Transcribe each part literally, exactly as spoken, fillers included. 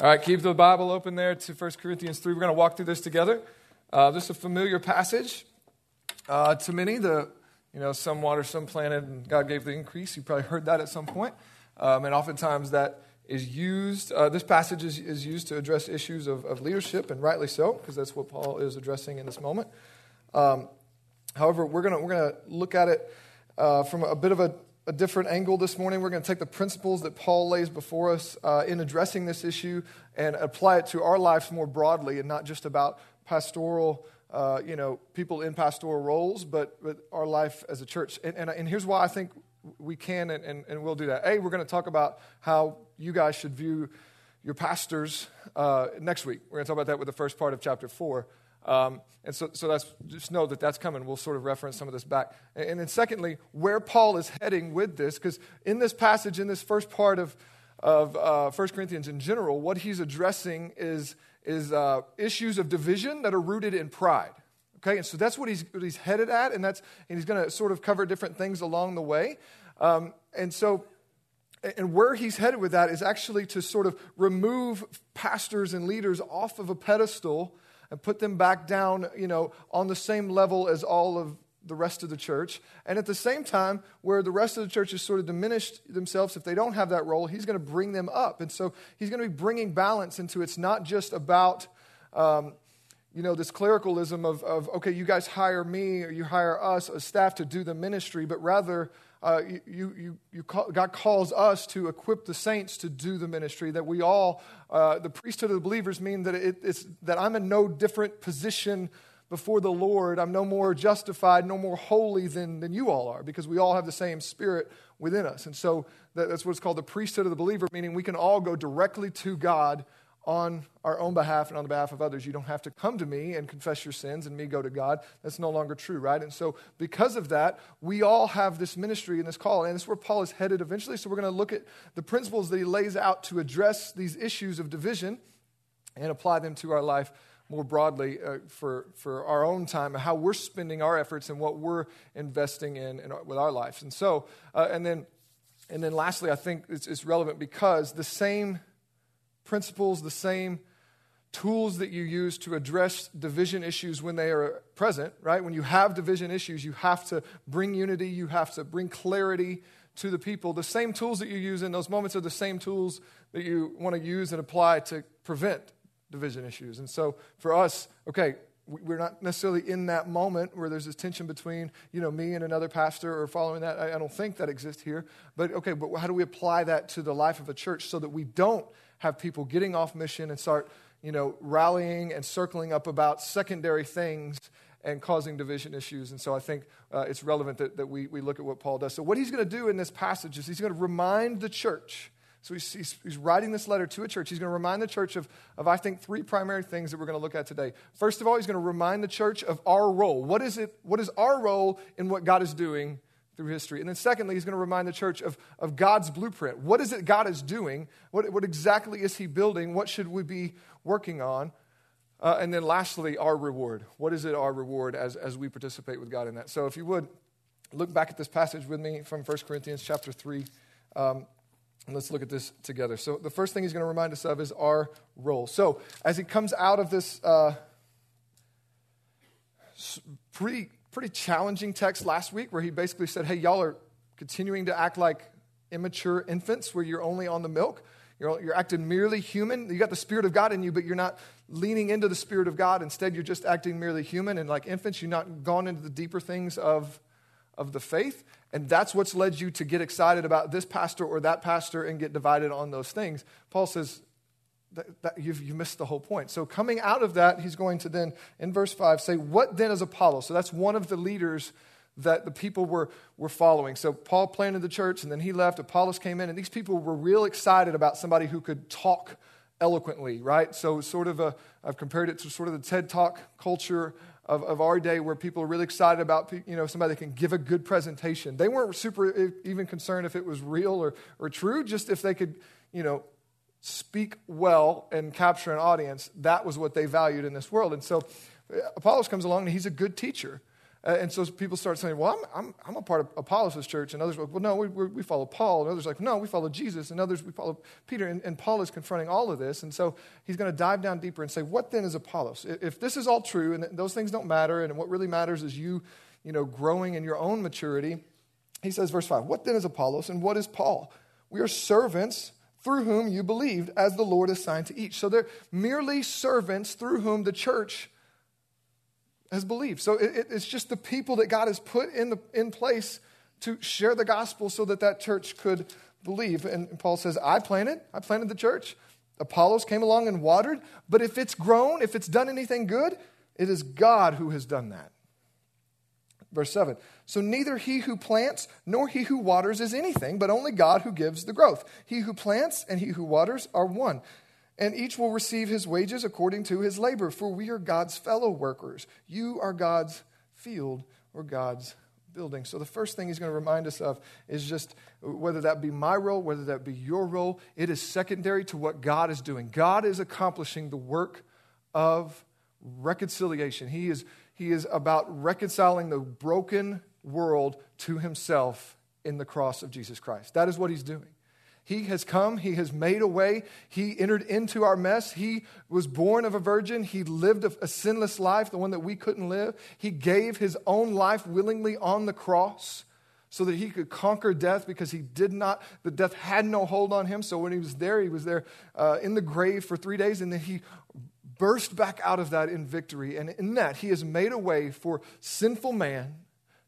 All right, keep the Bible open there to First Corinthians three. We're going to walk through this together. Uh, this is a familiar passage uh, to many. The you know, some water, some planted, and God gave the increase. You probably heard that at some point. Um, and oftentimes that is used, uh, this passage is, is used to address issues of, of leadership, and rightly so, because that's what Paul is addressing in this moment. Um, however, we're going we're gonna to look at it uh, from a bit of a, a different angle this morning. We're going to take the principles that Paul lays before us uh, in addressing this issue and apply it to our lives more broadly, and not just about pastoral Uh, you know, people in pastoral roles, but, but our life as a church. And, and and here's why I think we can and, and, and will do that. A, we're going to talk about how you guys should view your pastors uh, next week. We're going to talk about that with the first part of chapter four. Um, and so, so that's just know that that's coming. We'll sort of reference some of this back. And, and then secondly, where Paul is heading with this, because in this passage, in this first part of, of uh, First Corinthians in general, what he's addressing is is uh, issues of division that are rooted in pride, okay? And so that's what he's what he's headed at, and that's and he's going to sort of cover different things along the way. Um, and so, and where he's headed with that is actually to sort of remove pastors and leaders off of a pedestal and put them back down, you know, on the same level as all of the rest of the church. And at the same time, where the rest of the church has sort of diminished themselves if they don't have that role, he's going to bring them up. And so he's going to be bringing balance into it's not just about, um, you know, this clericalism of, of, okay, you guys hire me or you hire us as staff to do the ministry, but rather uh, you, you, you call, God calls us to equip the saints to do the ministry, that we all, uh, the priesthood of the believers mean that it, it's that I'm in no different position before the Lord. I'm no more justified, no more holy than, than you all are, because we all have the same spirit within us. And so that, that's what's called the priesthood of the believer, meaning we can all go directly to God on our own behalf and on the behalf of others. You don't have to come to me and confess your sins and me go to God. That's no longer true, right? And so because of that, we all have this ministry and this call, and this is where Paul is headed eventually. So we're going to look at the principles that he lays out to address these issues of division and apply them to our life more broadly uh, for, for our own time, and how we're spending our efforts and what we're investing in, in our, with our lives. And so, uh, and then and then lastly, I think it's, it's relevant because the same principles, the same tools that you use to address division issues when they are present, right? When you have division issues, you have to bring unity, you have to bring clarity to the people. The same tools that you use in those moments are the same tools that you want to use and apply to prevent division issues. And so for us, okay, we're not necessarily in that moment where there's this tension between, you know, me and another pastor or following that. I don't think that exists here. But okay, but how do we apply that to the life of a church so that we don't have people getting off mission and start, you know, rallying and circling up about secondary things and causing division issues? And so I think uh, it's relevant that, that we, we look at what Paul does. So what he's going to do in this passage is he's going to remind the church. So he's, he's, he's writing this letter to a church. He's going to remind the church of, of, I think, three primary things that we're going to look at today. First of all, he's going to remind the church of our role. What is it? What is our role in what God is doing through history? And then secondly, he's going to remind the church of, of God's blueprint. What is it God is doing? What, what exactly is he building? What should we be working on? Uh, and then lastly, our reward. What is it our reward as, as we participate with God in that? So if you would, look back at this passage with me from First Corinthians chapter three. Um, And let's look at this together. So the first thing he's going to remind us of is our role. So as he comes out of this uh, pretty pretty challenging text last week where he basically said, hey, y'all are continuing to act like immature infants where you're only on the milk. You're, you're acting merely human. You got the Spirit of God in you, but you're not leaning into the Spirit of God. Instead, you're just acting merely human. And like infants, you're not gone into the deeper things of of the faith, and that's what's led you to get excited about this pastor or that pastor and get divided on those things. Paul says, that, that you've you missed the whole point. So coming out of that, he's going to then, in verse five, say, what then is Apollos? So that's one of the leaders that the people were, were following. So Paul planted the church, and then he left. Apollos came in, and these people were real excited about somebody who could talk eloquently, right? So sort of a, I've compared it to sort of the TED Talk culture Of, of our day where people are really excited about, you know, somebody that can give a good presentation. They weren't super even concerned if it was real or, or true, just if they could, you know, speak well and capture an audience. That was what they valued in this world. And so Apollos comes along and he's a good teacher. Uh, and so people start saying, well, I'm, I'm, I'm a part of Apollos' church. And others are like, well, no, we, we follow Paul. And others are like, no, we follow Jesus. And others, we follow Peter. And, and Paul is confronting all of this. And so he's going to dive down deeper and say, what then is Apollos? If this is all true and those things don't matter and what really matters is you, you know, growing in your own maturity, he says, verse five, what then is Apollos and what is Paul? We are servants through whom you believed as the Lord assigned to each. So they're merely servants through whom the church has believed. So it, it's just the people that God has put in the in place to share the gospel so that that church could believe. And Paul says, I planted, I planted the church. Apollos came along and watered. But if it's grown, if it's done anything good, it is God who has done that. Verse seven, so neither he who plants nor he who waters is anything, but only God who gives the growth. He who plants and he who waters are one, and each will receive his wages according to his labor, for we are God's fellow workers. You are God's field or God's building. So the first thing he's going to remind us of is just whether that be my role, whether that be your role, it is secondary to what God is doing. God is accomplishing the work of reconciliation. He is He is about reconciling the broken world to himself in the cross of Jesus Christ. That is what he's doing. He has come. He has made a way. He entered into our mess. He was born of a virgin. He lived a, a sinless life, the one that we couldn't live. He gave his own life willingly on the cross so that he could conquer death because he did not, the death had no hold on him. So when he was there, he was there uh, in the grave for three days, and then he burst back out of that in victory. And in that, he has made a way for sinful man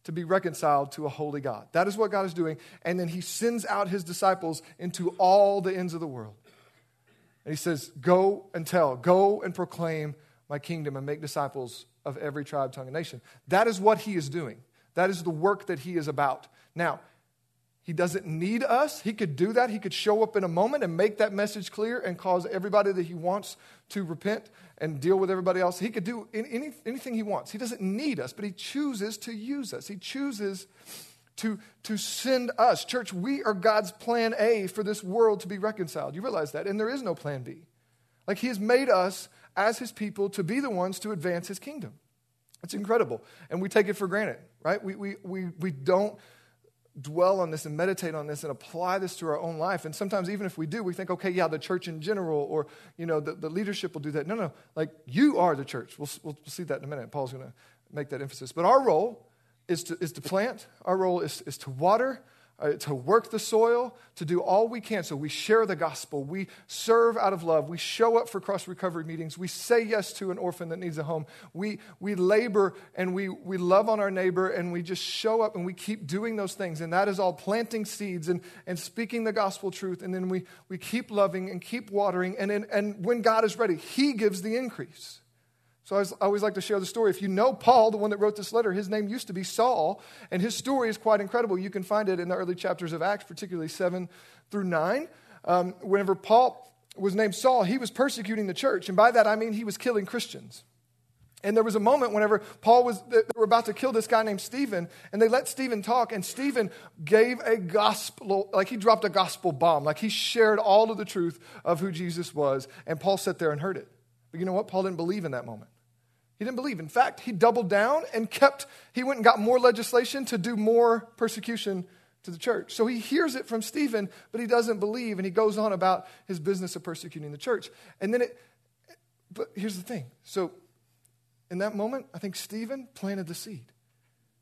to be reconciled to a holy God. That is what God is doing. And then he sends out his disciples into all the ends of the world. And he says, go and tell, go and proclaim my kingdom and make disciples of every tribe, tongue, and nation. That is what he is doing. That is the work that he is about. Now, he doesn't need us. He could do that. He could show up in a moment and make that message clear and cause everybody that he wants to repent and deal with everybody else. He could do any, anything he wants. He doesn't need us, but he chooses to use us. He chooses to, to send us. Church, we are God's plan A for this world to be reconciled. You realize that? And there is no plan B. Like, he has made us as his people to be the ones to advance his kingdom. It's incredible. And we take it for granted, right? We we we we don't dwell on this and meditate on this and apply this to our own life. And sometimes even if we do, we think, okay, yeah, the church in general, or, you know, the, the leadership will do that. No, no, like, you are the church. We'll, we'll see that in a minute. Paul's going to make that emphasis. But our role is to is to plant. Our role is, is to water, uh, to work the soil, to do all we can. So we share the gospel. We serve out of love. We show up for cross-recovery meetings. We say yes to an orphan that needs a home. We we labor and we, we love on our neighbor, and we just show up and we keep doing those things. And that is all planting seeds and, and speaking the gospel truth. And then we, we keep loving and keep watering. And, in, and when God is ready, he gives the increase. So I always like to share the story. If you know Paul, the one that wrote this letter, his name used to be Saul, and his story is quite incredible. You can find it in the early chapters of Acts, particularly seven through nine. Um, whenever Paul was named Saul, he was persecuting the church, and by that I mean he was killing Christians. And there was a moment whenever Paul was, they were about to kill this guy named Stephen, and they let Stephen talk, and Stephen gave a gospel, like he dropped a gospel bomb, like he shared all of the truth of who Jesus was, and Paul sat there and heard it. But you know what? Paul didn't believe in that moment. He didn't believe. In fact, he doubled down and kept, he went and got more legislation to do more persecution to the church. So he hears it from Stephen, but he doesn't believe, and he goes on about his business of persecuting the church. And then it, but here's the thing. So in that moment, I think Stephen planted the seed.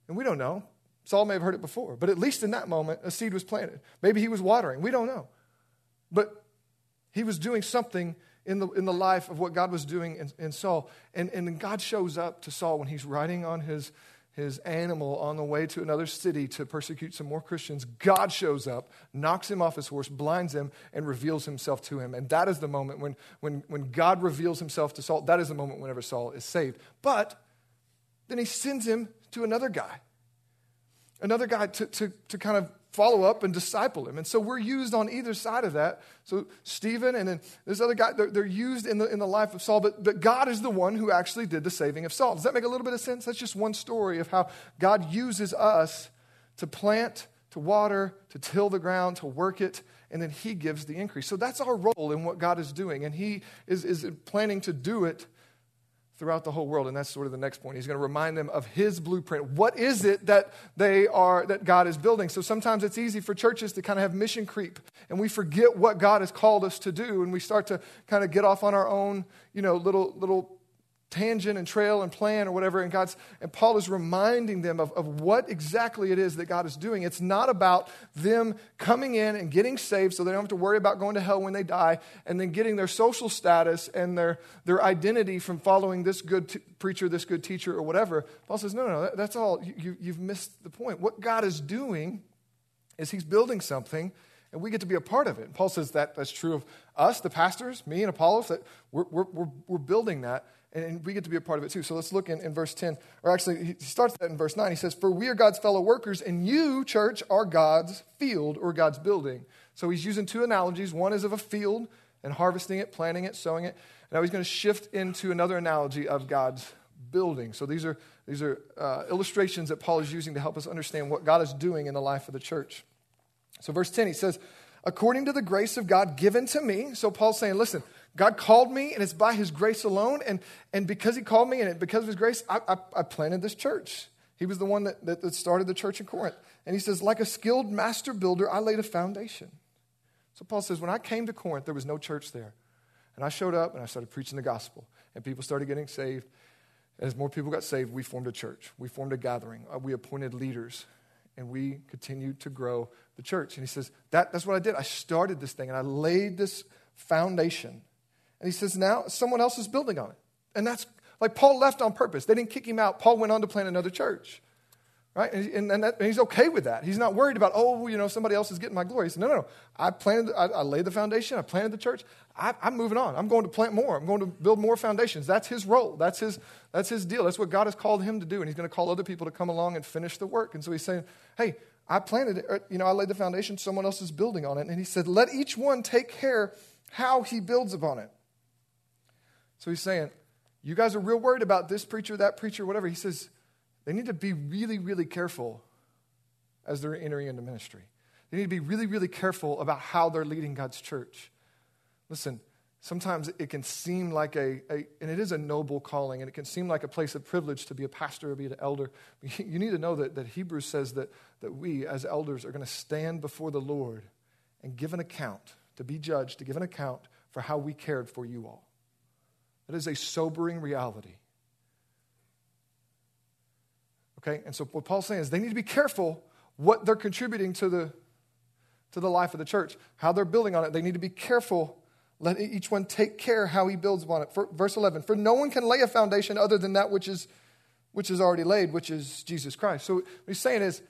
And we don't know. Saul may have heard it before, but at least in that moment, a seed was planted. Maybe he was watering. We don't know. But he was doing something In the, in the life of what God was doing in, in Saul. And, and then God shows up to Saul when he's riding on his, his animal on the way to another city to persecute some more Christians. God shows up, knocks him off his horse, blinds him, and reveals himself to him. And that is the moment when, when, when God reveals himself to Saul. That is the moment whenever Saul is saved. But then he sends him to another guy, another guy to, to, to kind of follow up and disciple him. And so we're used on either side of that. So Stephen and then this other guy, they're, they're used in the in the life of Saul, but, but God is the one who actually did the saving of Saul. Does that make a little bit of sense? That's just one story of how God uses us to plant, to water, to till the ground, to work it, and then he gives the increase. So that's our role in what God is doing, and he is, is planning to do it throughout the whole world. And that's sort of the next point. He's going to remind them of his blueprint. What is it that they are, that God is building? So sometimes it's easy for churches to kind of have mission creep, and we forget what God has called us to do, and we start to kind of get off on our own, you know, little little tangent and trail and plan or whatever. And God's and Paul is reminding them of, of what exactly it is that God is doing. It's not about them coming in and getting saved so they don't have to worry about going to hell when they die, and then getting their social status and their, their identity from following this good t- preacher, this good teacher, or whatever. Paul says, no, no, that, that's all. You, you, you've missed the point. What God is doing is he's building something, and we get to be a part of it. And Paul says that that's true of us, the pastors, me and Apollos, that we're, we're, we're, we're building that. And we get to be a part of it too. So let's look in, in verse ten. Or actually, he starts that in verse nine. He says, for we are God's fellow workers, and you, church, are God's field or God's building. So he's using two analogies. One is of a field and harvesting it, planting it, sowing it. Now he's going to shift into another analogy of God's building. So these are, these are uh, illustrations that Paul is using to help us understand what God is doing in the life of the church. So verse ten, he says, according to the grace of God given to me. So Paul's saying, listen, God called me, and it's by his grace alone. And, and because he called me, and because of his grace, I, I, I planted this church. He was the one that, that, that started the church in Corinth. And he says, like a skilled master builder, I laid a foundation. So Paul says, when I came to Corinth, there was no church there. And I showed up, and I started preaching the gospel. And people started getting saved. As more people got saved, we formed a church. We formed a gathering. We appointed leaders. And we continued to grow the church. And he says, that, that's what I did. I started this thing, and I laid this foundation. And he says, now someone else is building on it. And that's, like, Paul left on purpose. They didn't kick him out. Paul went on to plant another church, right? And, and, and, that, and he's okay with that. He's not worried about, oh, you know, somebody else is getting my glory. He said, no, no, no. I planted, I, I laid the foundation. I planted the church. I, I'm moving on. I'm going to plant more. I'm going to build more foundations. That's his role. That's his, that's his deal. That's what God has called him to do. And he's going to call other people to come along and finish the work. And so he's saying, hey, I planted it. Or, you know, I laid the foundation. Someone else is building on it. And he said, let each one take care how he builds upon it. So he's saying, you guys are real worried about this preacher, that preacher, whatever. He says, they need to be really, really careful as they're entering into ministry. They need to be really, really careful about how they're leading God's church. Listen, sometimes it can seem like a, a and it is a noble calling, and it can seem like a place of privilege to be a pastor or be an elder. You need to know that, that Hebrews says that, that we as elders are going to stand before the Lord and give an account, to be judged, to give an account for how we cared for you all. That is a sobering reality. Okay? And so what Paul's saying is they need to be careful what they're contributing to the, to the life of the church, how they're building on it. They need to be careful. Let each one take care how he builds upon it. For, verse eleven, for no one can lay a foundation other than that which is, which is already laid, which is Jesus Christ. So what he's saying is,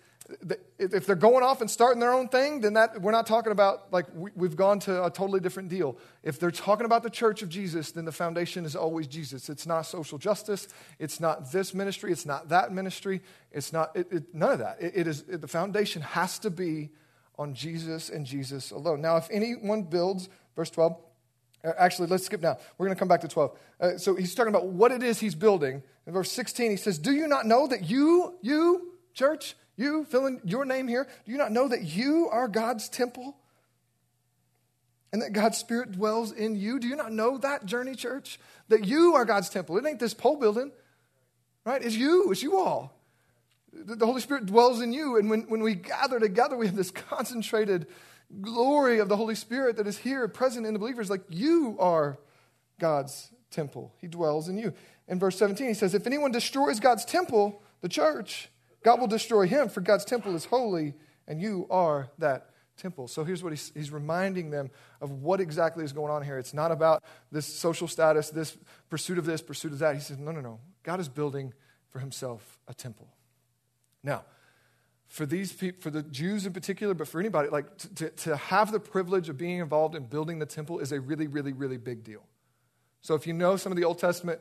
if they're going off and starting their own thing, then that we're not talking about, like, we've gone to a totally different deal. If they're talking about the church of Jesus, then the foundation is always Jesus. It's not social justice. It's not this ministry. It's not that ministry. It's not it, it, none of that. It, it is it, the foundation has to be on Jesus and Jesus alone. Now, if anyone builds, verse twelve. Actually, let's skip now. We're going to come back to twelve. Uh, so he's talking about what it is he's building. In verse sixteen, he says, "Do you not know that you, you church?" You, fill in your name here, do you not know that you are God's temple and that God's Spirit dwells in you? Do you not know that, Journey Church, that you are God's temple? It ain't this pole building, right? It's you. It's you all. The Holy Spirit dwells in you. And when, when we gather together, we have this concentrated glory of the Holy Spirit that is here, present in the believers. Like, you are God's temple. He dwells in you. In verse seventeen, he says, if anyone destroys God's temple, the church, God will destroy him, for God's temple is holy, and you are that temple. So here's what he's, he's reminding them of what exactly is going on here. It's not about this social status, this pursuit of this, pursuit of that. He says, no, no, no. God is building for himself a temple. Now, for these people, for the Jews in particular, but for anybody, like t- to, to have the privilege of being involved in building the temple is a really, really, really big deal. So if you know some of the Old Testament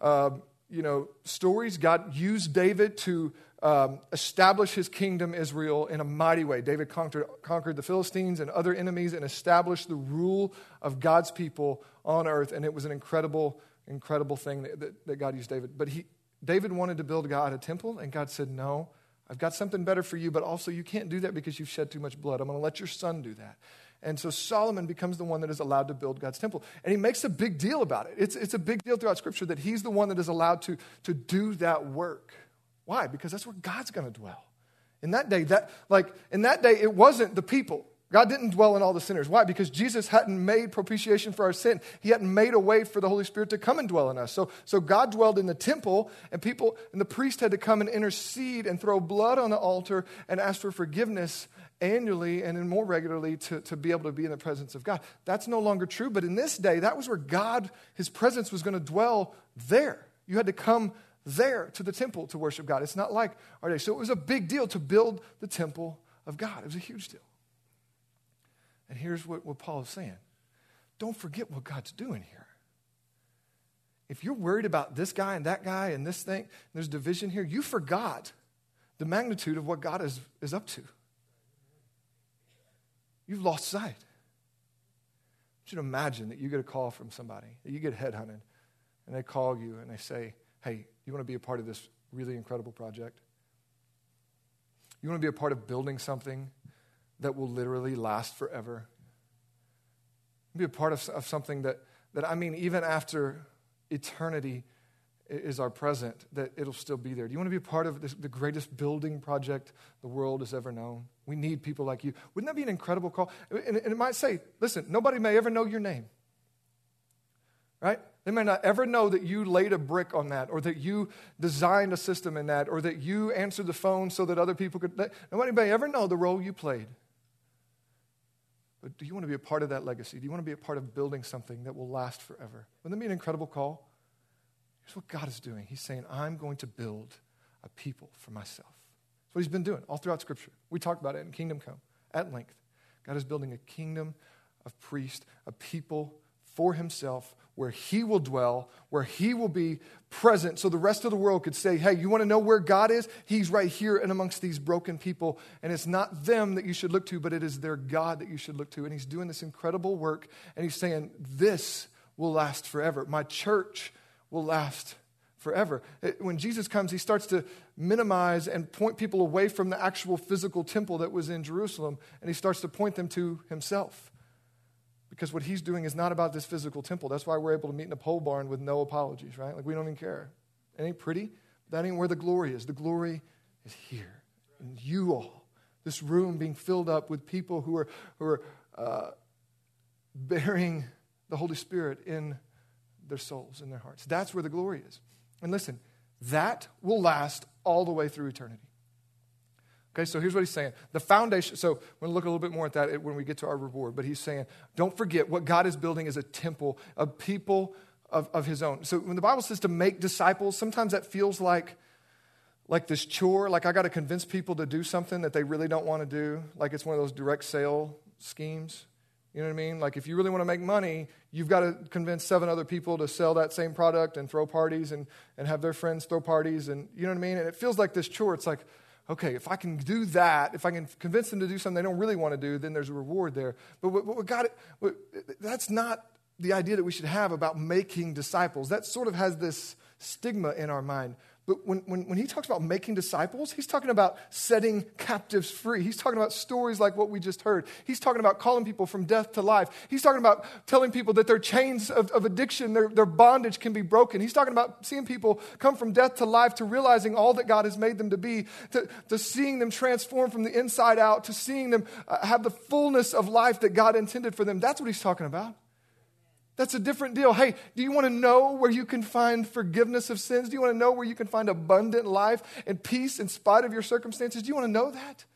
uh, you know, stories, God used David to Um, establish his kingdom, Israel, in a mighty way. David conquered, conquered the Philistines and other enemies and established the rule of God's people on earth. And it was an incredible, incredible thing that, that, that God used David. But he, David wanted to build God a temple, and God said, no, I've got something better for you, but also you can't do that because you've shed too much blood. I'm going to let your son do that. And so Solomon becomes the one that is allowed to build God's temple. And he makes a big deal about it. It's, it's a big deal throughout Scripture that he's the one that is allowed to, to do that work. Why? Because that's where God's going to dwell. In that day, that like in that day, it wasn't the people. God didn't dwell in all the sinners. Why? Because Jesus hadn't made propitiation for our sin. He hadn't made a way for the Holy Spirit to come and dwell in us. So, so God dwelled in the temple, and people and the priest had to come and intercede and throw blood on the altar and ask for forgiveness annually and then more regularly to, to be able to be in the presence of God. That's no longer true. But in this day, that was where God, his presence was going to dwell there. You had to come there to the temple to worship God. It's not like our day. So it was a big deal to build the temple of God. It was a huge deal. And here's what, what Paul is saying. Don't forget what God's doing here. If you're worried about this guy and that guy and this thing, and there's division here, you forgot the magnitude of what God is, is up to. You've lost sight. You should imagine that you get a call from somebody, that you get headhunted, and they call you and they say, hey, you want to be a part of this really incredible project? You want to be a part of building something that will literally last forever? Be a part of, of something that, that, I mean, even after eternity is our present, that it'll still be there. Do you want to be a part of this, the greatest building project the world has ever known? We need people like you. Wouldn't that be an incredible call? And, and it might say, listen, nobody may ever know your name, right? They may not ever know that you laid a brick on that, or that you designed a system in that, or that you answered the phone so that other people could. Let, nobody may ever know the role you played. But do you want to be a part of that legacy? Do you want to be a part of building something that will last forever? Wouldn't that be an incredible call? Here's what God is doing. He's saying, I'm going to build a people for myself. That's what he's been doing all throughout Scripture. We talked about it in Kingdom Come at length. God is building a kingdom of priests, a people for himself, where he will dwell, where he will be present, so the rest of the world could say, hey, you want to know where God is? He's right here and amongst these broken people, and it's not them that you should look to, but it is their God that you should look to, and he's doing this incredible work, and he's saying, this will last forever. My church will last forever. When Jesus comes, he starts to minimize and point people away from the actual physical temple that was in Jerusalem, and he starts to point them to himself. Because what he's doing is not about this physical temple. That's why we're able to meet in a pole barn with no apologies, right? Like, we don't even care. It ain't pretty. But that ain't where the glory is. The glory is here. And you all. This room being filled up with people who are, who are uh, bearing the Holy Spirit in their souls, in their hearts. That's where the glory is. And listen, that will last all the way through eternity. Okay, so here's what he's saying. The foundation, so we're going to look a little bit more at that when we get to our reward, but he's saying, don't forget what God is building is a temple, a people of, of his own. So when the Bible says to make disciples, sometimes that feels like, like this chore, like I got to convince people to do something that they really don't want to do, like it's one of those direct sale schemes. You know what I mean? Like, if you really want to make money, you've got to convince seven other people to sell that same product and throw parties and, and have their friends throw parties, and you know what I mean? And it feels like this chore. It's like, okay, if I can do that, if I can convince them to do something they don't really want to do, then there's a reward there. But what, what God, what, that's not the idea that we should have about making disciples. That sort of has this stigma in our mind. But when, when, when he talks about making disciples, he's talking about setting captives free. He's talking about stories like what we just heard. He's talking about calling people from death to life. He's talking about telling people that their chains of, of addiction, their, their bondage can be broken. He's talking about seeing people come from death to life, to realizing all that God has made them to be, to, to seeing them transformed from the inside out, to seeing them uh, have the fullness of life that God intended for them. That's what he's talking about. That's a different deal. Hey, do you want to know where you can find forgiveness of sins? Do you want to know where you can find abundant life and peace in spite of your circumstances? Do you want to know that?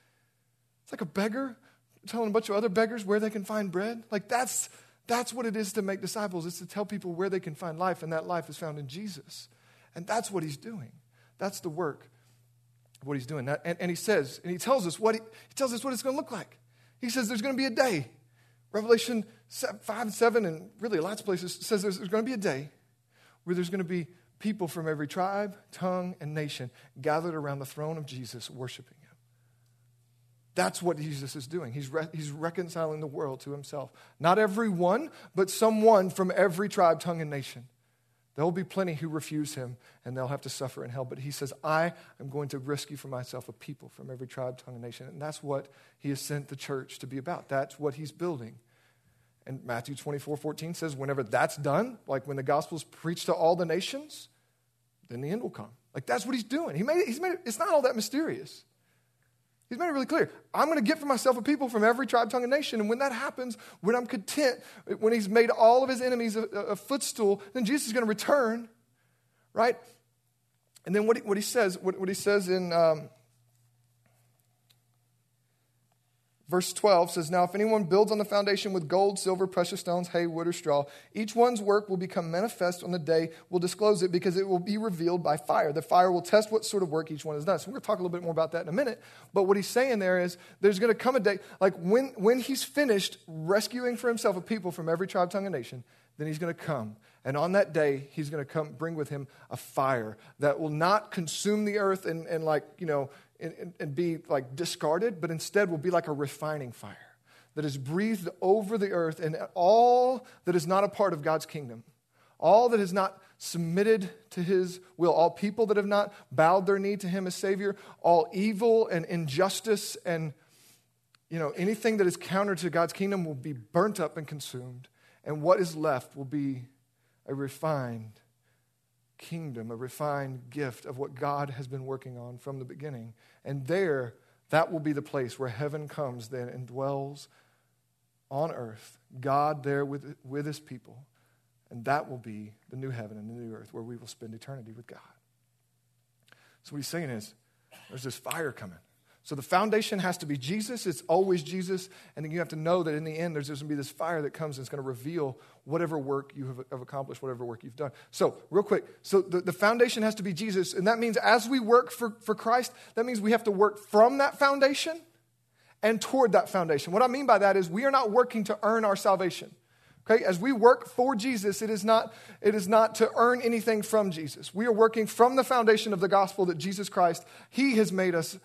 It's like a beggar telling a bunch of other beggars where they can find bread. Like, that's that's what it is to make disciples. It's to tell people where they can find life, and that life is found in Jesus. And that's what he's doing. That's the work of what he's doing. And, and he says, and he tells us what he, he tells us what it's going to look like. He says there's going to be a day. Revelation five and seven, and really lots of places, says there's, there's going to be a day where there's going to be people from every tribe, tongue, and nation gathered around the throne of Jesus, worshiping him. That's what Jesus is doing. He's re- he's reconciling the world to himself. Not everyone, but someone from every tribe, tongue, and nation. There will be plenty who refuse him, and they'll have to suffer in hell. But he says, I am going to rescue for myself a people from every tribe, tongue, and nation. And that's what he has sent the church to be about. That's what he's building. And Matthew twenty-four fourteen says, whenever that's done, like when the gospel's preached to all the nations, then the end will come. Like, that's what he's doing. He made it, he's made it, it's not all that mysterious. He's made it really clear. I'm going to get for myself a people from every tribe, tongue, and nation. And when that happens, when I'm content, when he's made all of his enemies a, a footstool, then Jesus is going to return, right? And then what he, what he says, what, what he says in um, verse twelve says, now if anyone builds on the foundation with gold, silver, precious stones, hay, wood, or straw, each one's work will become manifest on the day we'll disclose it, because it will be revealed by fire. The fire will test what sort of work each one has done. So we're going to talk a little bit more about that in a minute. But what he's saying there is there's going to come a day, like when, when he's finished rescuing for himself a people from every tribe, tongue, and nation, then he's going to come. And on that day, he's going to come bring with him a fire that will not consume the earth and, and like, you know, And, and be like discarded, but instead will be like a refining fire that is breathed over the earth, and all that is not a part of God's kingdom, all that is not submitted to his will, all people that have not bowed their knee to him as Savior, all evil and injustice and, you know, anything that is counter to God's kingdom will be burnt up and consumed, and what is left will be a refined kingdom, a refined gift of what God has been working on from the beginning. And there, that will be the place where heaven comes then and dwells on earth, God there with, with his people. And that will be the new heaven and the new earth where we will spend eternity with God. So what he's saying is, there's this fire coming. So the foundation has to be Jesus. It's always Jesus. And then you have to know that in the end, there's going to be this fire that comes and it's going to reveal whatever work you have, have accomplished, whatever work you've done. So real quick, so the, the foundation has to be Jesus. And that means as we work for, for Christ, that means we have to work from that foundation and toward that foundation. What I mean by that is we are not working to earn our salvation. Okay, as we work for Jesus, it is not, it is not to earn anything from Jesus. We are working from the foundation of the gospel that Jesus Christ, he has made us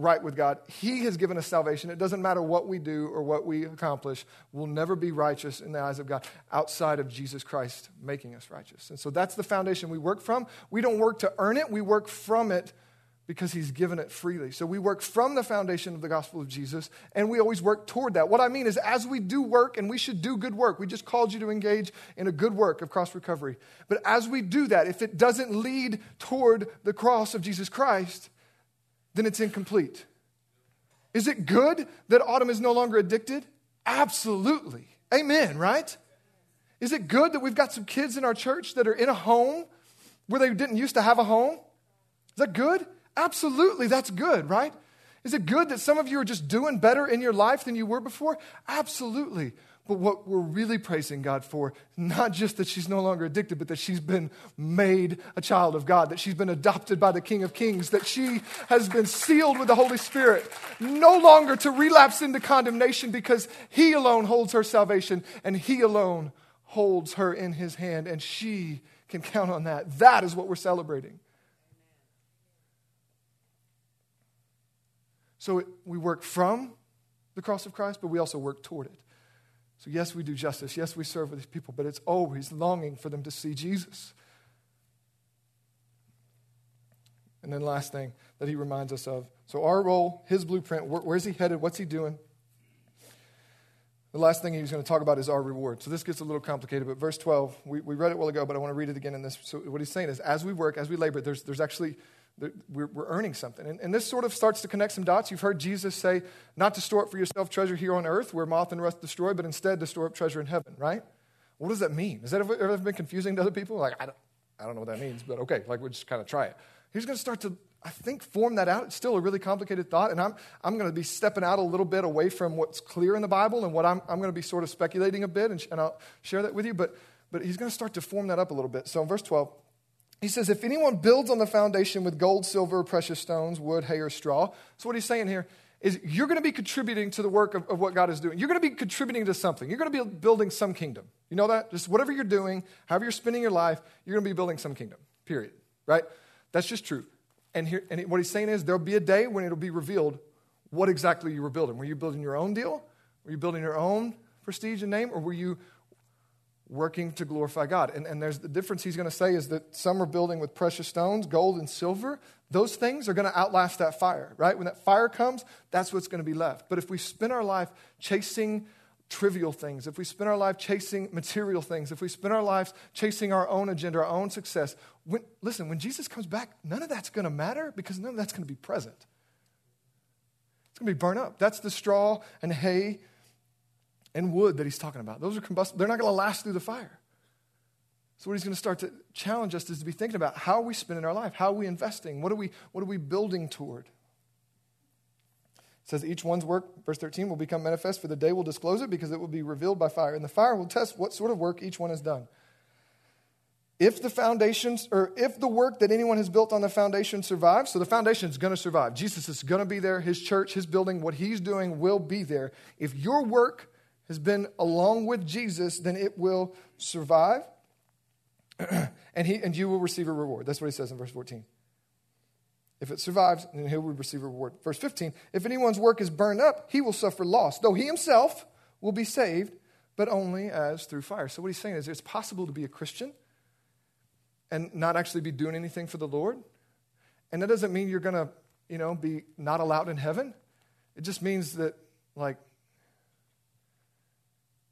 right with God. He has given us salvation. It doesn't matter what we do or what we accomplish. We'll never be righteous in the eyes of God outside of Jesus Christ making us righteous. And so that's the foundation we work from. We don't work to earn it. We work from it because he's given it freely. So we work from the foundation of the gospel of Jesus, and we always work toward that. What I mean is as we do work, and we should do good work. We just called you to engage in a good work of cross recovery. But as we do that, if it doesn't lead toward the cross of Jesus Christ, then it's incomplete. Is it good that Autumn is no longer addicted? Absolutely. Amen, right? Is it good that we've got some kids in our church that are in a home where they didn't used to have a home? Is that good? Absolutely, that's good, right? Is it good that some of you are just doing better in your life than you were before? Absolutely. But what we're really praising God for, not just that she's no longer addicted, but that she's been made a child of God, that she's been adopted by the King of Kings, that she has been sealed with the Holy Spirit, no longer to relapse into condemnation because he alone holds her salvation and he alone holds her in his hand, and she can count on that. That is what we're celebrating. So we work from the cross of Christ, but we also work toward it. So yes, we do justice. Yes, we serve with these people, but it's always longing for them to see Jesus. And then last thing that he reminds us of. So our role, his blueprint, where, where's he headed? What's he doing? The last thing he's going to talk about is our reward. So this gets a little complicated, but verse twelve, we, we read it a while ago, but I want to read it again in this. So what he's saying is as we work, as we labor, there's, there's actually... We're, we're earning something. And, and this sort of starts to connect some dots. You've heard Jesus say, not to store up for yourself treasure here on earth where moth and rust destroy, but instead to store up treasure in heaven, right? What does that mean? Has that ever, ever been confusing to other people? Like, I don't, I don't know what that means, but okay, like we'll just kind of try it. He's going to start to, I think, form that out. It's still a really complicated thought, and I'm I'm going to be stepping out a little bit away from what's clear in the Bible and what I'm I'm going to be sort of speculating a bit, and, sh- and I'll share that with you, but but he's going to start to form that up a little bit. So in verse twelve, he says, if anyone builds on the foundation with gold, silver, precious stones, wood, hay, or straw. So what he's saying here is you're going to be contributing to the work of, of what God is doing. You're going to be contributing to something. You're going to be building some kingdom. You know that? Just whatever you're doing, however you're spending your life, you're going to be building some kingdom, period, right? That's just true. And, here, and what he's saying is there'll be a day when it'll be revealed what exactly you were building. Were you building your own deal? Were you building your own prestige and name? Or were you working to glorify God. And, and there's the difference he's going to say is that some are building with precious stones, gold and silver. Those things are going to outlast that fire, right? When that fire comes, that's what's going to be left. But if we spend our life chasing trivial things, if we spend our life chasing material things, if we spend our lives chasing our own agenda, our own success, when, listen, when Jesus comes back, none of that's going to matter because none of that's going to be present. It's going to be burnt up. That's the straw and hay and wood that he's talking about. Those are combustible. They're not going to last through the fire. So what he's going to start to challenge us is to be thinking about how are we spending our life? How are we investing? What are we, what are we building toward? It says each one's work, verse thirteen, will become manifest, for the day will disclose it, because it will be revealed by fire. And the fire will test what sort of work each one has done. If the foundations, or if the work that anyone has built on the foundation survives, so the foundation is going to survive. Jesus is going to be there. His church, his building, what he's doing will be there. If your work has been along with Jesus, then it will survive, and he and you will receive a reward. That's what he says in verse fourteen. If it survives, then he will receive a reward. Verse fifteen, if anyone's work is burned up, he will suffer loss, though he himself will be saved, but only as through fire. So what he's saying is it's possible to be a Christian and not actually be doing anything for the Lord. And that doesn't mean you're going to, you know, be not allowed in heaven. It just means that, like,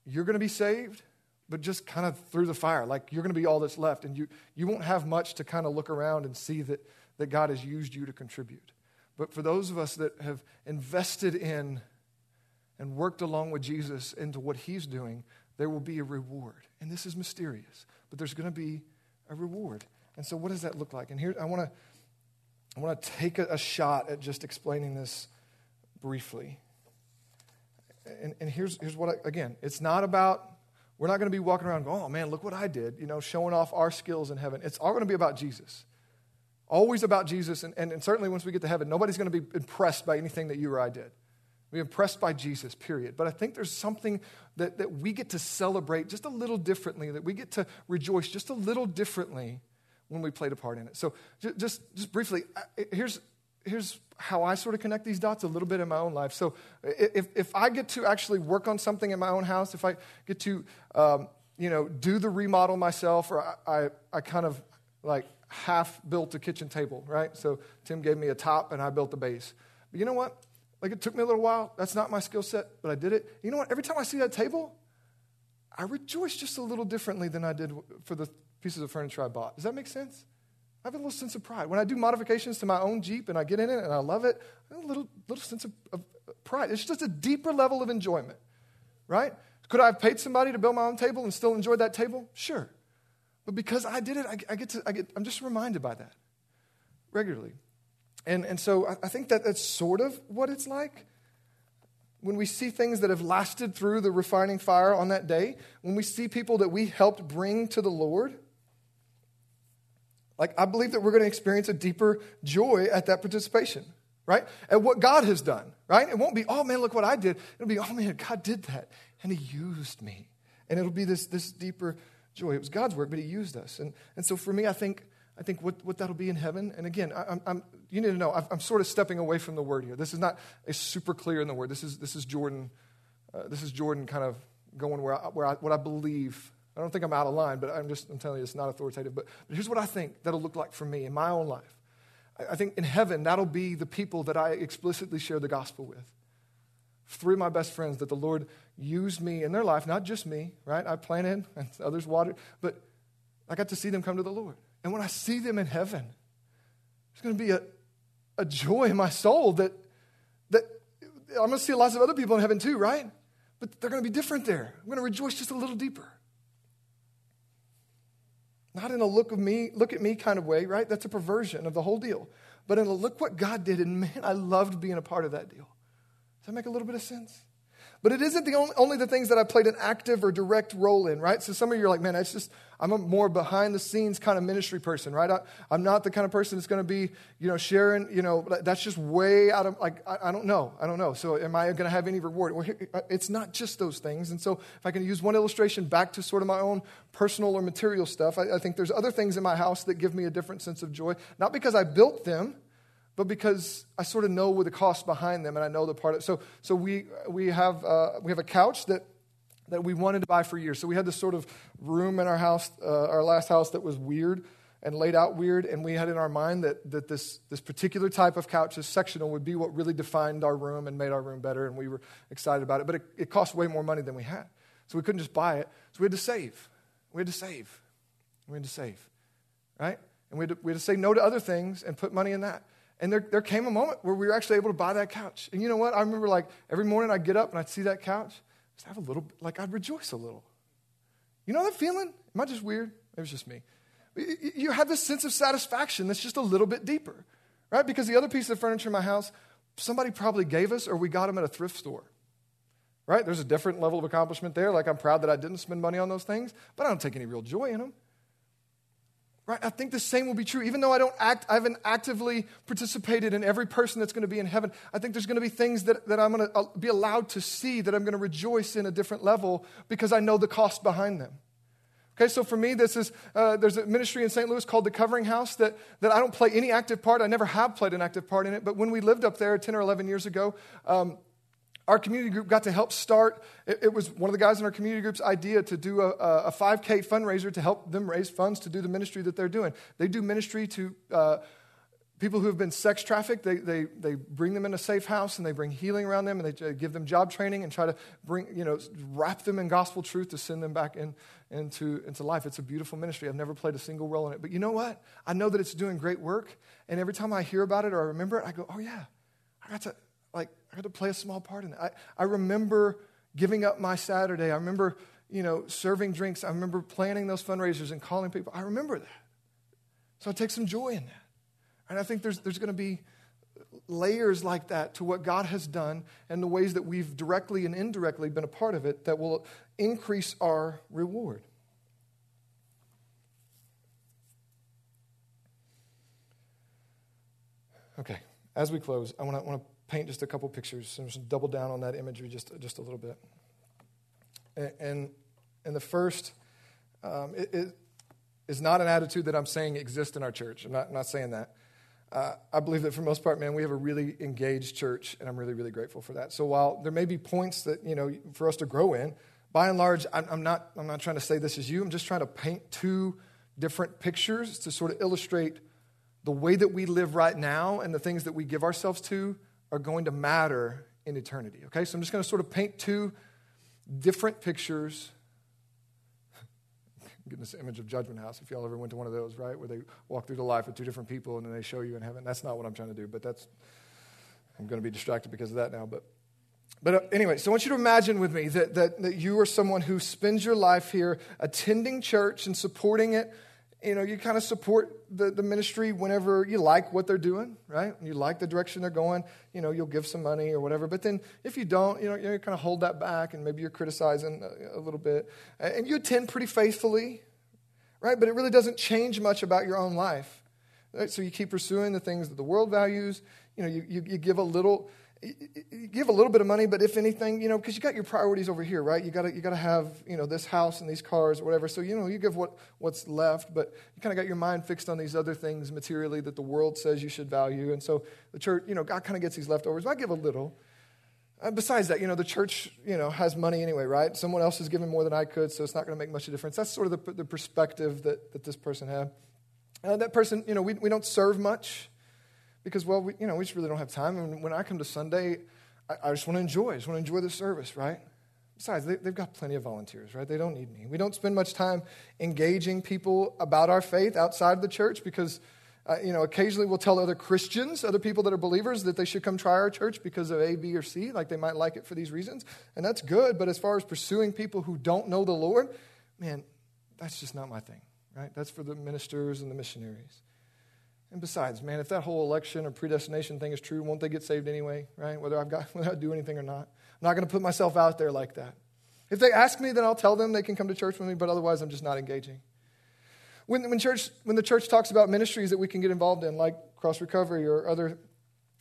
you're going to be saved, but just kind of through the fire. Like, you're going to be all that's left, and you you won't have much to kind of look around and see that, that God has used you to contribute. But for those of us that have invested in and worked along with Jesus into what he's doing, there will be a reward. And this is mysterious, but there's going to be a reward. And so what does that look like? And here, I want to I want to take a, a shot at just explaining this briefly. And, and here's here's what, I, again, it's not about, we're not going to be walking around going, oh man, look what I did, you know, showing off our skills in heaven. It's all going to be about Jesus. Always about Jesus. And, and, and certainly once we get to heaven, nobody's going to be impressed by anything that you or I did. We're impressed by Jesus, period. But I think there's something that, that we get to celebrate just a little differently, that we get to rejoice just a little differently when we played a part in it. So just just, just briefly, here's... Here's how I sort of connect these dots a little bit in my own life. So if if I get to actually work on something in my own house, if I get to, um, you know, do the remodel myself, or I, I, I kind of like half built a kitchen table, right? So Tim gave me a top and I built the base. But you know what? Like, it took me a little while. That's not my skill set, but I did it. You know what? Every time I see that table, I rejoice just a little differently than I did for the pieces of furniture I bought. Does that make sense? I have a little sense of pride. When I do modifications to my own Jeep and I get in it and I love it, I have a little, little sense of, of pride. It's just a deeper level of enjoyment, right? Could I have paid somebody to build my own table and still enjoy that table? Sure. But because I did it, I, I get to, I get, I'm just reminded by that regularly. And, and so I, I think that that's sort of what it's like when we see things that have lasted through the refining fire on that day, when we see people that we helped bring to the Lord. Like, I believe that we're going to experience a deeper joy at that participation, right? At what God has done, right? It won't be, oh man, look what I did. It'll be, oh man, God did that, and he used me. And it'll be this this deeper joy. It was God's work, but he used us. And and so for me, I think I think what, what that'll be in heaven. And again, I, I'm, I'm you need to know, I've, I'm sort of stepping away from the word here. This is not a super clear in the word. This is this is Jordan. Uh, this is Jordan kind of going where I, where I, what I believe. I don't think I'm out of line, but I'm just I'm telling you it's not authoritative. But, but here's what I think that'll look like for me in my own life. I, I think in heaven, that'll be the people that I explicitly share the gospel with. Three of my best friends that the Lord used me in their life, not just me, right? I planted and others watered, but I got to see them come to the Lord. And when I see them in heaven, there's going to be a, a joy in my soul that, that I'm going to see lots of other people in heaven too, right? But they're going to be different there. I'm going to rejoice just a little deeper. Not in a look of me, look at me kind of way, right? That's a perversion of the whole deal. But in a look what God did, and man, I loved being a part of that deal. Does that make a little bit of sense? But it isn't the only, only the things that I played an active or direct role in, right? So some of you are like, man, that's just, I'm a more behind the scenes kind of ministry person, right? I, I'm not the kind of person that's going to be, you know, sharing, you know, that's just way out of, like, I, I don't know. I don't know. So am I going to have any reward? Well, here, it's not just those things. And so if I can use one illustration back to sort of my own personal or material stuff, I, I think there's other things in my house that give me a different sense of joy, not because I built them, but because I sort of know with the cost behind them, and I know the part of it. So so we we have uh, we have a couch that that we wanted to buy for years. So we had this sort of room in our house, uh, our last house, that was weird and laid out weird, and we had in our mind that that this this particular type of couch, this sectional, would be what really defined our room and made our room better, and we were excited about it. But it, it cost way more money than we had, so we couldn't just buy it. So we had to save. We had to save. We had to save, right? And we had to, we had to say no to other things and put money in that. And there there came a moment where we were actually able to buy that couch. And you know what? I remember, like, every morning I'd get up and I'd see that couch. Just have a little, like, I'd rejoice a little. You know that feeling? Am I just weird? Maybe it's just me. You have this sense of satisfaction that's just a little bit deeper, right? Because the other piece of furniture in my house, somebody probably gave us, or we got them at a thrift store, right? There's a different level of accomplishment there. Like, I'm proud that I didn't spend money on those things, but I don't take any real joy in them, right? I think the same will be true. Even though I don't act, I haven't actively participated in every person that's going to be in heaven, I think there's going to be things that, that I'm going to be allowed to see, that I'm going to rejoice in a different level because I know the cost behind them. Okay, so for me, this is uh, there's a ministry in Saint Louis called The Covering House that, that I don't play any active part. I never have played an active part in it. But when we lived up there ten or eleven years ago, um, our community group got to help start. It, it was one of the guys in our community group's idea to do a, a five K fundraiser to help them raise funds to do the ministry that they're doing. They do ministry to uh, people who have been sex trafficked. They, they, they bring them in a safe house, and they bring healing around them, and they give them job training and try to bring, you know, wrap them in gospel truth to send them back in. Into, into life. It's a beautiful ministry. I've never played a single role in it. But you know what? I know that it's doing great work. And every time I hear about it or I remember it, I go, oh yeah, I got to like I got to play a small part in it. I, I remember giving up my Saturday. I remember, you know, serving drinks. I remember planning those fundraisers and calling people. I remember that. So I take some joy in that. And I think there's there's going to be layers like that to what God has done and the ways that we've directly and indirectly been a part of it that will increase our reward. Okay, as we close, I want to want to paint just a couple pictures and just double down on that imagery just, just a little bit. And and, and the first um, it, it is not an attitude that I'm saying exists in our church. I'm not, I'm not saying that. Uh, I believe that for the most part, man, we have a really engaged church, and I'm really, really grateful for that. So while there may be points that, you know, for us to grow in, by and large, I'm, I'm not I'm not trying to say this is you. I'm just trying to paint two different pictures to sort of illustrate the way that we live right now and the things that we give ourselves to are going to matter in eternity, okay? So I'm just going to sort of paint two different pictures. Getting this image of Judgment House, if y'all ever went to one of those, right, where they walk through the life of two different people and then they show you in heaven. That's not what I'm trying to do, but that's, I'm going to be distracted because of that now. But but anyway, so I want you to imagine with me that, that, that you are someone who spends your life here attending church and supporting it. You know, you kind of support the, the ministry whenever you like what they're doing, right? You like the direction they're going. You know, you'll give some money or whatever. But then if you don't, you know, you kind of hold that back, and maybe you're criticizing a, a little bit. And you attend pretty faithfully, right? But it really doesn't change much about your own life, right? So you keep pursuing the things that the world values. You know, you, you, you give a little... You give a little bit of money, but if anything, you know, because you got your priorities over here, right? You got to you got to have, you know, this house and these cars or whatever. So, you know, you give what, what's left, but you kind of got your mind fixed on these other things materially that the world says you should value. And so the church, you know, God kind of gets these leftovers. But I give a little. Uh, besides that, you know, the church, you know, has money anyway, right? Someone else is giving more than I could, so it's not going to make much of a difference. That's sort of the, the perspective that, that this person had. Uh, that person, you know, we we don't serve much. Because, well, we, you know, we just really don't have time. And when I come to Sunday, I, I just want to enjoy. I just want to enjoy the service, right? Besides, they, they've got plenty of volunteers, right? They don't need me. We don't spend much time engaging people about our faith outside of the church because, uh, you know, occasionally we'll tell other Christians, other people that are believers, that they should come try our church because of A, B, or C. Like, they might like it for these reasons. And that's good. But as far as pursuing people who don't know the Lord, man, that's just not my thing, right? That's for the ministers and the missionaries. And besides, man, if that whole election or predestination thing is true, won't they get saved anyway, right? Whether I've got, whether I do anything or not. I'm not going to put myself out there like that. If they ask me, then I'll tell them they can come to church with me, but otherwise I'm just not engaging. When when church when the church talks about ministries that we can get involved in, like Cross Recovery or other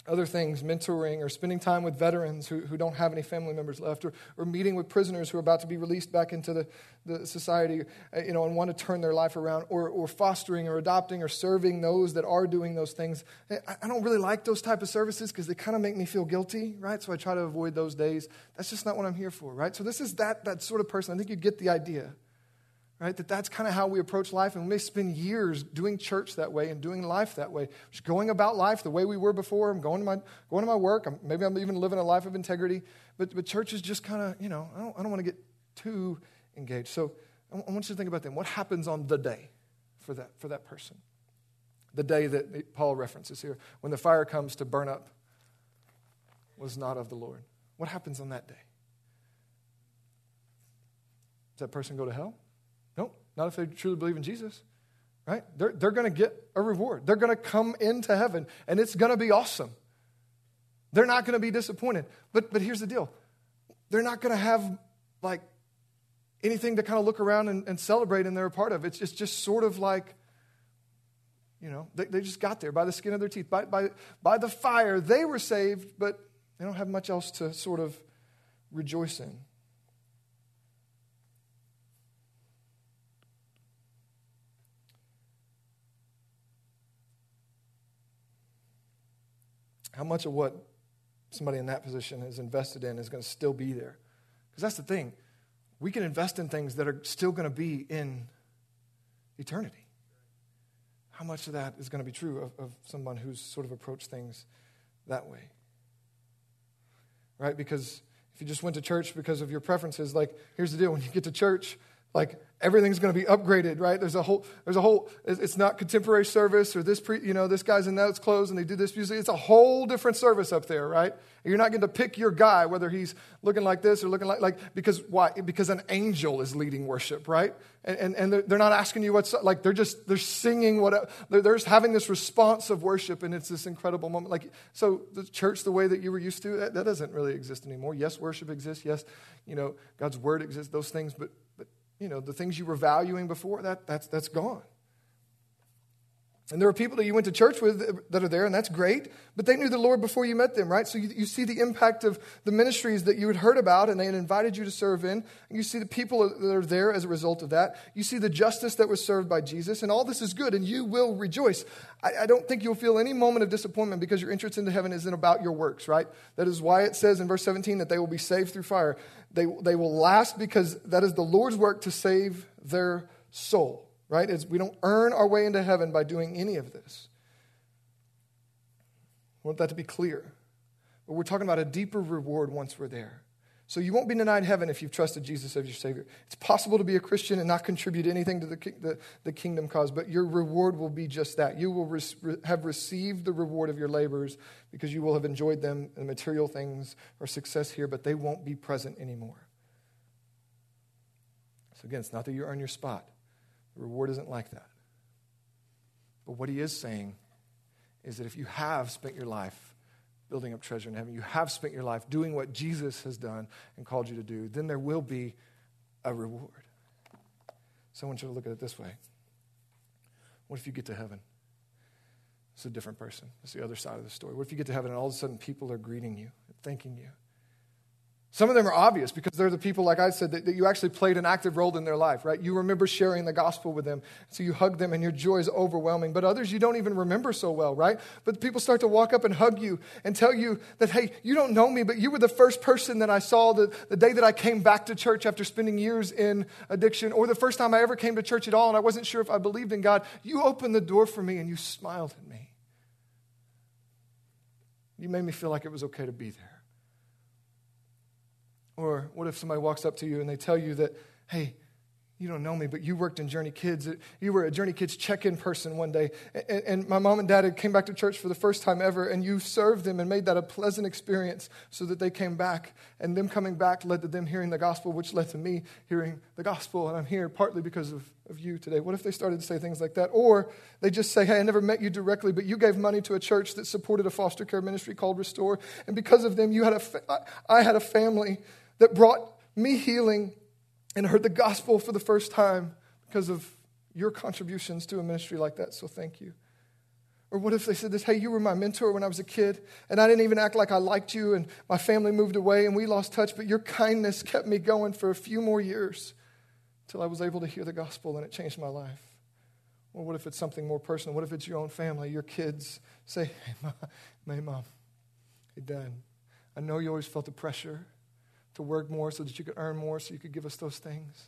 other things, mentoring or spending time with veterans who, who don't have any family members left, or, or meeting with prisoners who are about to be released back into the, the society, you know, and want to turn their life around, or, or fostering or adopting or serving those that are doing those things. I, I don't really like those type of services because they kind of make me feel guilty, right? So I try to avoid those days. That's just not what I'm here for, right? So this is that that sort of person. I think you get the idea, right? That that's kind of how we approach life, and we may spend years doing church that way and doing life that way, just going about life the way we were before. I'm going to my going to my work. I'm, maybe I'm even living a life of integrity, but but church is just kind of, you know, I don't I don't want to get too engaged. So I want you to think about that. What happens on the day for that for that person? The day that Paul references here, when the fire comes to burn up, was not of the Lord. What happens on that day? Does that person go to hell? Nope, not if they truly believe in Jesus, right? They're, they're going to get a reward. They're going to come into heaven, and it's going to be awesome. They're not going to be disappointed. But but here's the deal. They're not going to have, like, anything to kind of look around and, and celebrate and they're a part of. It's, it's just sort of like, you know, they, they just got there by the skin of their teeth. By, by, by the fire, they were saved, but they don't have much else to sort of rejoice in. How much of what somebody in that position is invested in is going to still be there? Because that's the thing. We can invest in things that are still going to be in eternity. How much of that is going to be true of, of someone who's sort of approached things that way? Right? Because if you just went to church because of your preferences, like, here's the deal. When you get to church, like, everything's going to be upgraded, right? There's a whole, there's a whole, it's not contemporary service or this, pre, you know, this guy's in those clothes and they do this music. It's a whole different service up there, right? And you're not going to pick your guy, whether he's looking like this or looking like, like, because why? Because an angel is leading worship, right? And and, and they're, they're not asking you what's, like, they're just, they're singing what, they're, they're just having this response of worship, and it's this incredible moment. Like, so the church, the way that you were used to, that, that doesn't really exist anymore. Yes, worship exists. Yes, you know, God's word exists, those things, but, but, you know, the things you were valuing before, that that's that's gone. And there are people that you went to church with that are there, and that's great, but they knew the Lord before you met them, right? So you, you see the impact of the ministries that you had heard about and they had invited you to serve in. And you see the people that are there as a result of that. You see the justice that was served by Jesus, and all this is good, and you will rejoice. I, I don't think you'll feel any moment of disappointment because your entrance into heaven isn't about your works, right? That is why it says in verse seventeen that they will be saved through fire. They, they will last because that is the Lord's work to save their soul. Right? It's, we don't earn our way into heaven by doing any of this. I want that to be clear. But we're talking about a deeper reward once we're there. So you won't be denied heaven if you've trusted Jesus as your Savior. It's possible to be a Christian and not contribute anything to the the, the kingdom cause, but your reward will be just that. You will res, re, have received the reward of your labors because you will have enjoyed them, and material things or success here, but they won't be present anymore. So again, it's not that you earn your spot. The reward isn't like that. But what he is saying is that if you have spent your life building up treasure in heaven, you have spent your life doing what Jesus has done and called you to do, then there will be a reward. Someone should look at it this way. What if you get to heaven? It's a different person. It's the other side of the story. What if you get to heaven and all of a sudden people are greeting you, thanking you? Some of them are obvious because they're the people, like I said, that, that you actually played an active role in their life, right? You remember sharing the gospel with them, so you hug them and your joy is overwhelming. But others you don't even remember so well, right? But people start to walk up and hug you and tell you that, hey, you don't know me, but you were the first person that I saw the, the day that I came back to church after spending years in addiction, or the first time I ever came to church at all and I wasn't sure if I believed in God. You opened the door for me and you smiled at me. You made me feel like it was okay to be there. Or what if somebody walks up to you and they tell you that, hey, you don't know me, but you worked in Journey Kids. You were a Journey Kids check-in person one day, and, and my mom and dad had came back to church for the first time ever, and you served them and made that a pleasant experience so that they came back, and them coming back led to them hearing the gospel, which led to me hearing the gospel, and I'm here partly because of, of you today. What if they started to say things like that? Or they just say, hey, I never met you directly, but you gave money to a church that supported a foster care ministry called Restore, and because of them, you had a fa- I had a family that brought me healing and heard the gospel for the first time because of your contributions to a ministry like that, so thank you. Or what if they said this, hey, you were my mentor when I was a kid, and I didn't even act like I liked you, and my family moved away, and we lost touch, but your kindness kept me going for a few more years until I was able to hear the gospel, and it changed my life. Or what if it's something more personal? What if it's your own family, your kids? Say, hey, Mom, hey, Mom, hey, Dad, I know you always felt the pressure to work more so that you could earn more, so you could give us those things.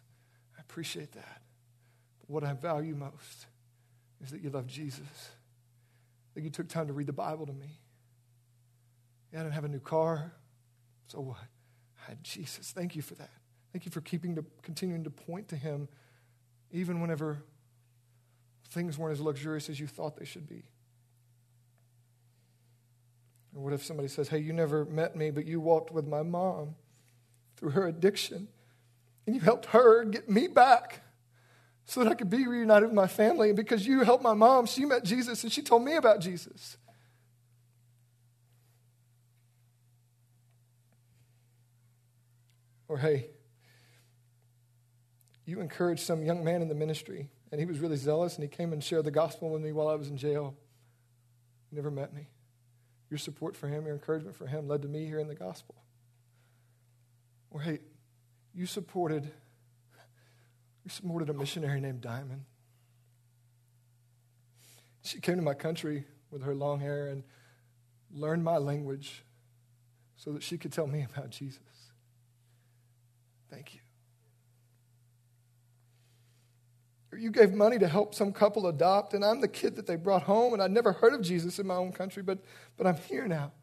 I appreciate that. But what I value most is that you love Jesus. That you took time to read the Bible to me. Yeah, I didn't have a new car. So what? I had Jesus. Thank you for that. Thank you for keeping to, continuing to point to him even whenever things weren't as luxurious as you thought they should be. Or what if somebody says, hey, you never met me, but you walked with my mom through her addiction, and you helped her get me back so that I could be reunited with my family. And because you helped my mom, she met Jesus, and she told me about Jesus. Or, hey, you encouraged some young man in the ministry, and he was really zealous, and he came and shared the gospel with me while I was in jail. He never met me. Your support for him, your encouragement for him led to me hearing the gospel. Or, hey, you supported, you supported a missionary named Diamond. She came to my country with her long hair and learned my language so that she could tell me about Jesus. Thank you. Or you gave money to help some couple adopt, and I'm the kid that they brought home, and I'd never heard of Jesus in my own country, but, but I'm here now.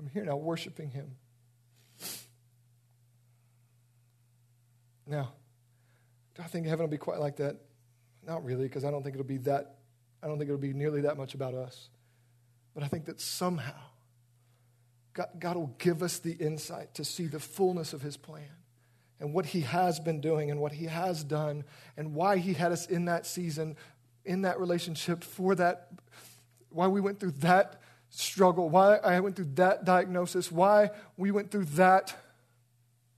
I'm here now worshiping him. Now, do I think heaven will be quite like that? Not really, because I don't think it'll be that, I don't think it'll be nearly that much about us. But I think that somehow God, God will give us the insight to see the fullness of his plan and what he has been doing and what he has done and why he had us in that season, in that relationship, for that, why we went through that struggle, why I went through that diagnosis, why we went through that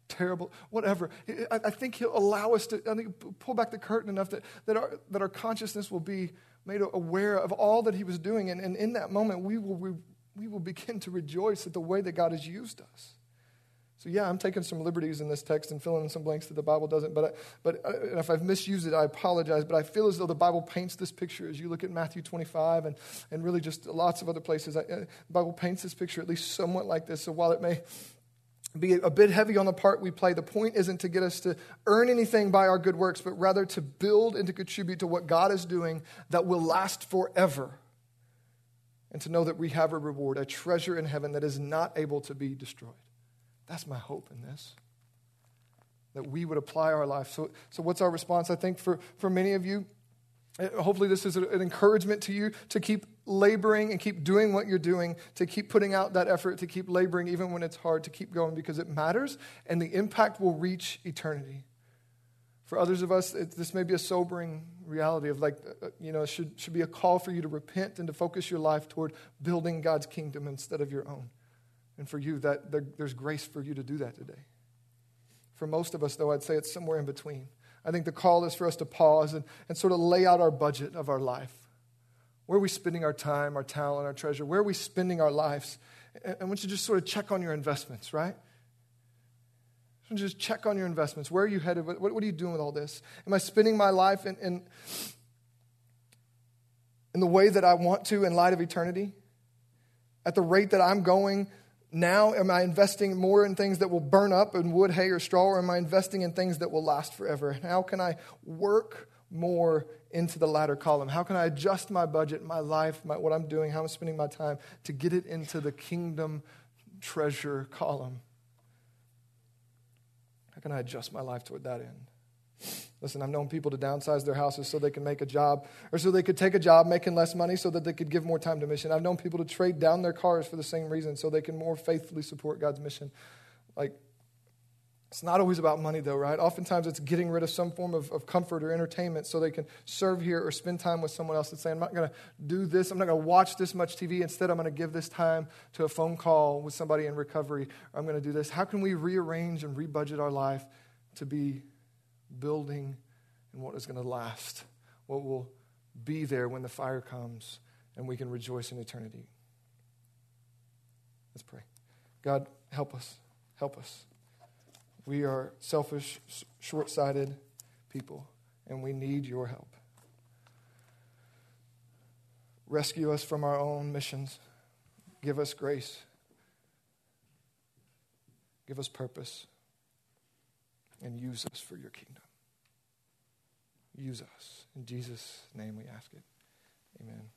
terrible, whatever. I think he'll allow us to I think, pull back the curtain enough that, that, our, that our consciousness will be made aware of all that he was doing. And, and in that moment, we will, we, we will begin to rejoice at the way that God has used us. So yeah, I'm taking some liberties in this text and filling in some blanks that the Bible doesn't. But I, but I, if I've misused it, I apologize. But I feel as though the Bible paints this picture as you look at Matthew twenty-five and, and really just lots of other places. I, the Bible paints this picture at least somewhat like this. So while it may be a bit heavy on the part we play, the point isn't to get us to earn anything by our good works, but rather to build and to contribute to what God is doing that will last forever. And to know that we have a reward, a treasure in heaven that is not able to be destroyed. That's my hope in this, that we would apply our life. So, so what's our response? I think for, for many of you, hopefully this is an encouragement to you to keep laboring and keep doing what you're doing, to keep putting out that effort, to keep laboring even when it's hard, to keep going because it matters and the impact will reach eternity. For others of us, it, this may be a sobering reality of like, you know, it should, should be a call for you to repent and to focus your life toward building God's kingdom instead of your own. And for you, that there, there's grace for you to do that today. For most of us, though, I'd say it's somewhere in between. I think the call is for us to pause and, and sort of lay out our budget of our life. Where are we spending our time, our talent, our treasure? Where are we spending our lives? And I want you to just sort of check on your investments, right? So just check on your investments. Where are you headed? What, what are you doing with all this? Am I spending my life in, in, in the way that I want to in light of eternity? At the rate that I'm going now, am I investing more in things that will burn up in wood, hay, or straw, or am I investing in things that will last forever? And how can I work more into the latter column? How can I adjust my budget, my life, my, what I'm doing, how I'm spending my time to get it into the kingdom treasure column? How can I adjust my life toward that end? Listen, I've known people to downsize their houses so they can make a job, or so they could take a job making less money so that they could give more time to mission. I've known people to trade down their cars for the same reason so they can more faithfully support God's mission. Like, it's not always about money though, right? Oftentimes it's getting rid of some form of, of comfort or entertainment so they can serve here or spend time with someone else and say, I'm not going to do this. I'm not going to watch this much T V. Instead, I'm going to give this time to a phone call with somebody in recovery. I'm going to do this. How can we rearrange and rebudget our life to be building and what is going to last, what will be there when the fire comes, and we can rejoice in eternity. Let's pray. God, help us. Help us. We are selfish, short-sighted people, and we need your help. Rescue us from our own missions. Give us grace. Give us purpose. And use us for your kingdom. Use us. In Jesus' name we ask it. Amen.